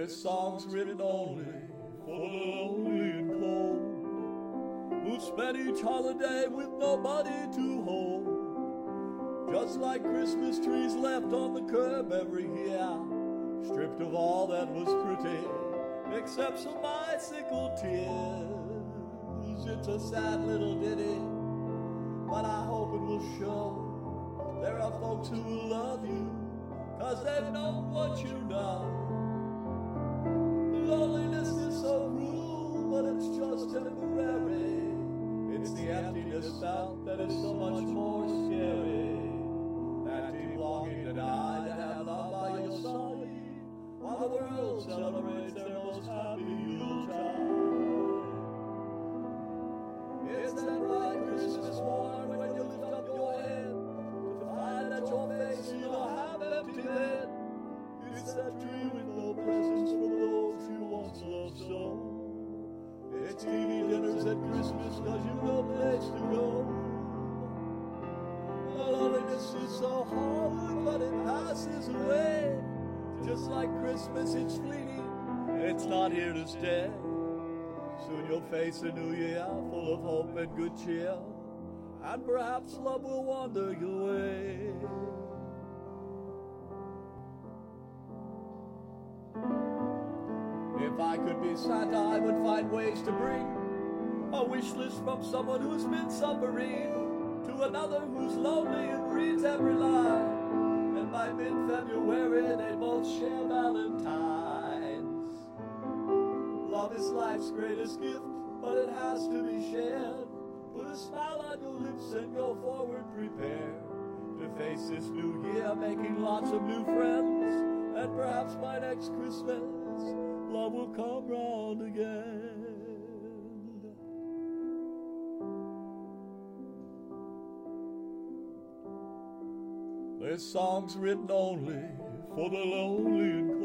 There's songs written only for the lonely and cold, who spend each holiday with nobody to hold. Just like Christmas trees left on the curb every year, stripped of all that was pretty, except some icicle tears. It's a sad little ditty, but I hope it will show there are folks who will love you, 'cause they know what you know. Loneliness is so cruel, but it's just temporary. It's the emptiness out that is so much more scary. That deep longing to die, to have love by your side, while the world celebrates their most happy Yuletide. It's that bright Christmas morn when you lift up your head to find that your face in your half empty bed. It's that dream with no presents from those you once loved so. It's TV dinners at Christmas 'cause you've no place to go. Loneliness is so hard, but it passes away. Just like Christmas, it's fleeting, it's not here to stay. Soon you'll face a new year full of hope and good cheer, and perhaps love will wander your way. If I could be Santa, I would find ways to bring a wish list from someone who's been submarine to another who's lonely and reads every line. And by mid-February, they both share Valentines. Love is life's greatest gift, but it has to be shared. Put a smile on your lips and go forward prepared to face this new year, making lots of new friends. And perhaps by next Christmas, love will come round again. There's songs written only for the lonely and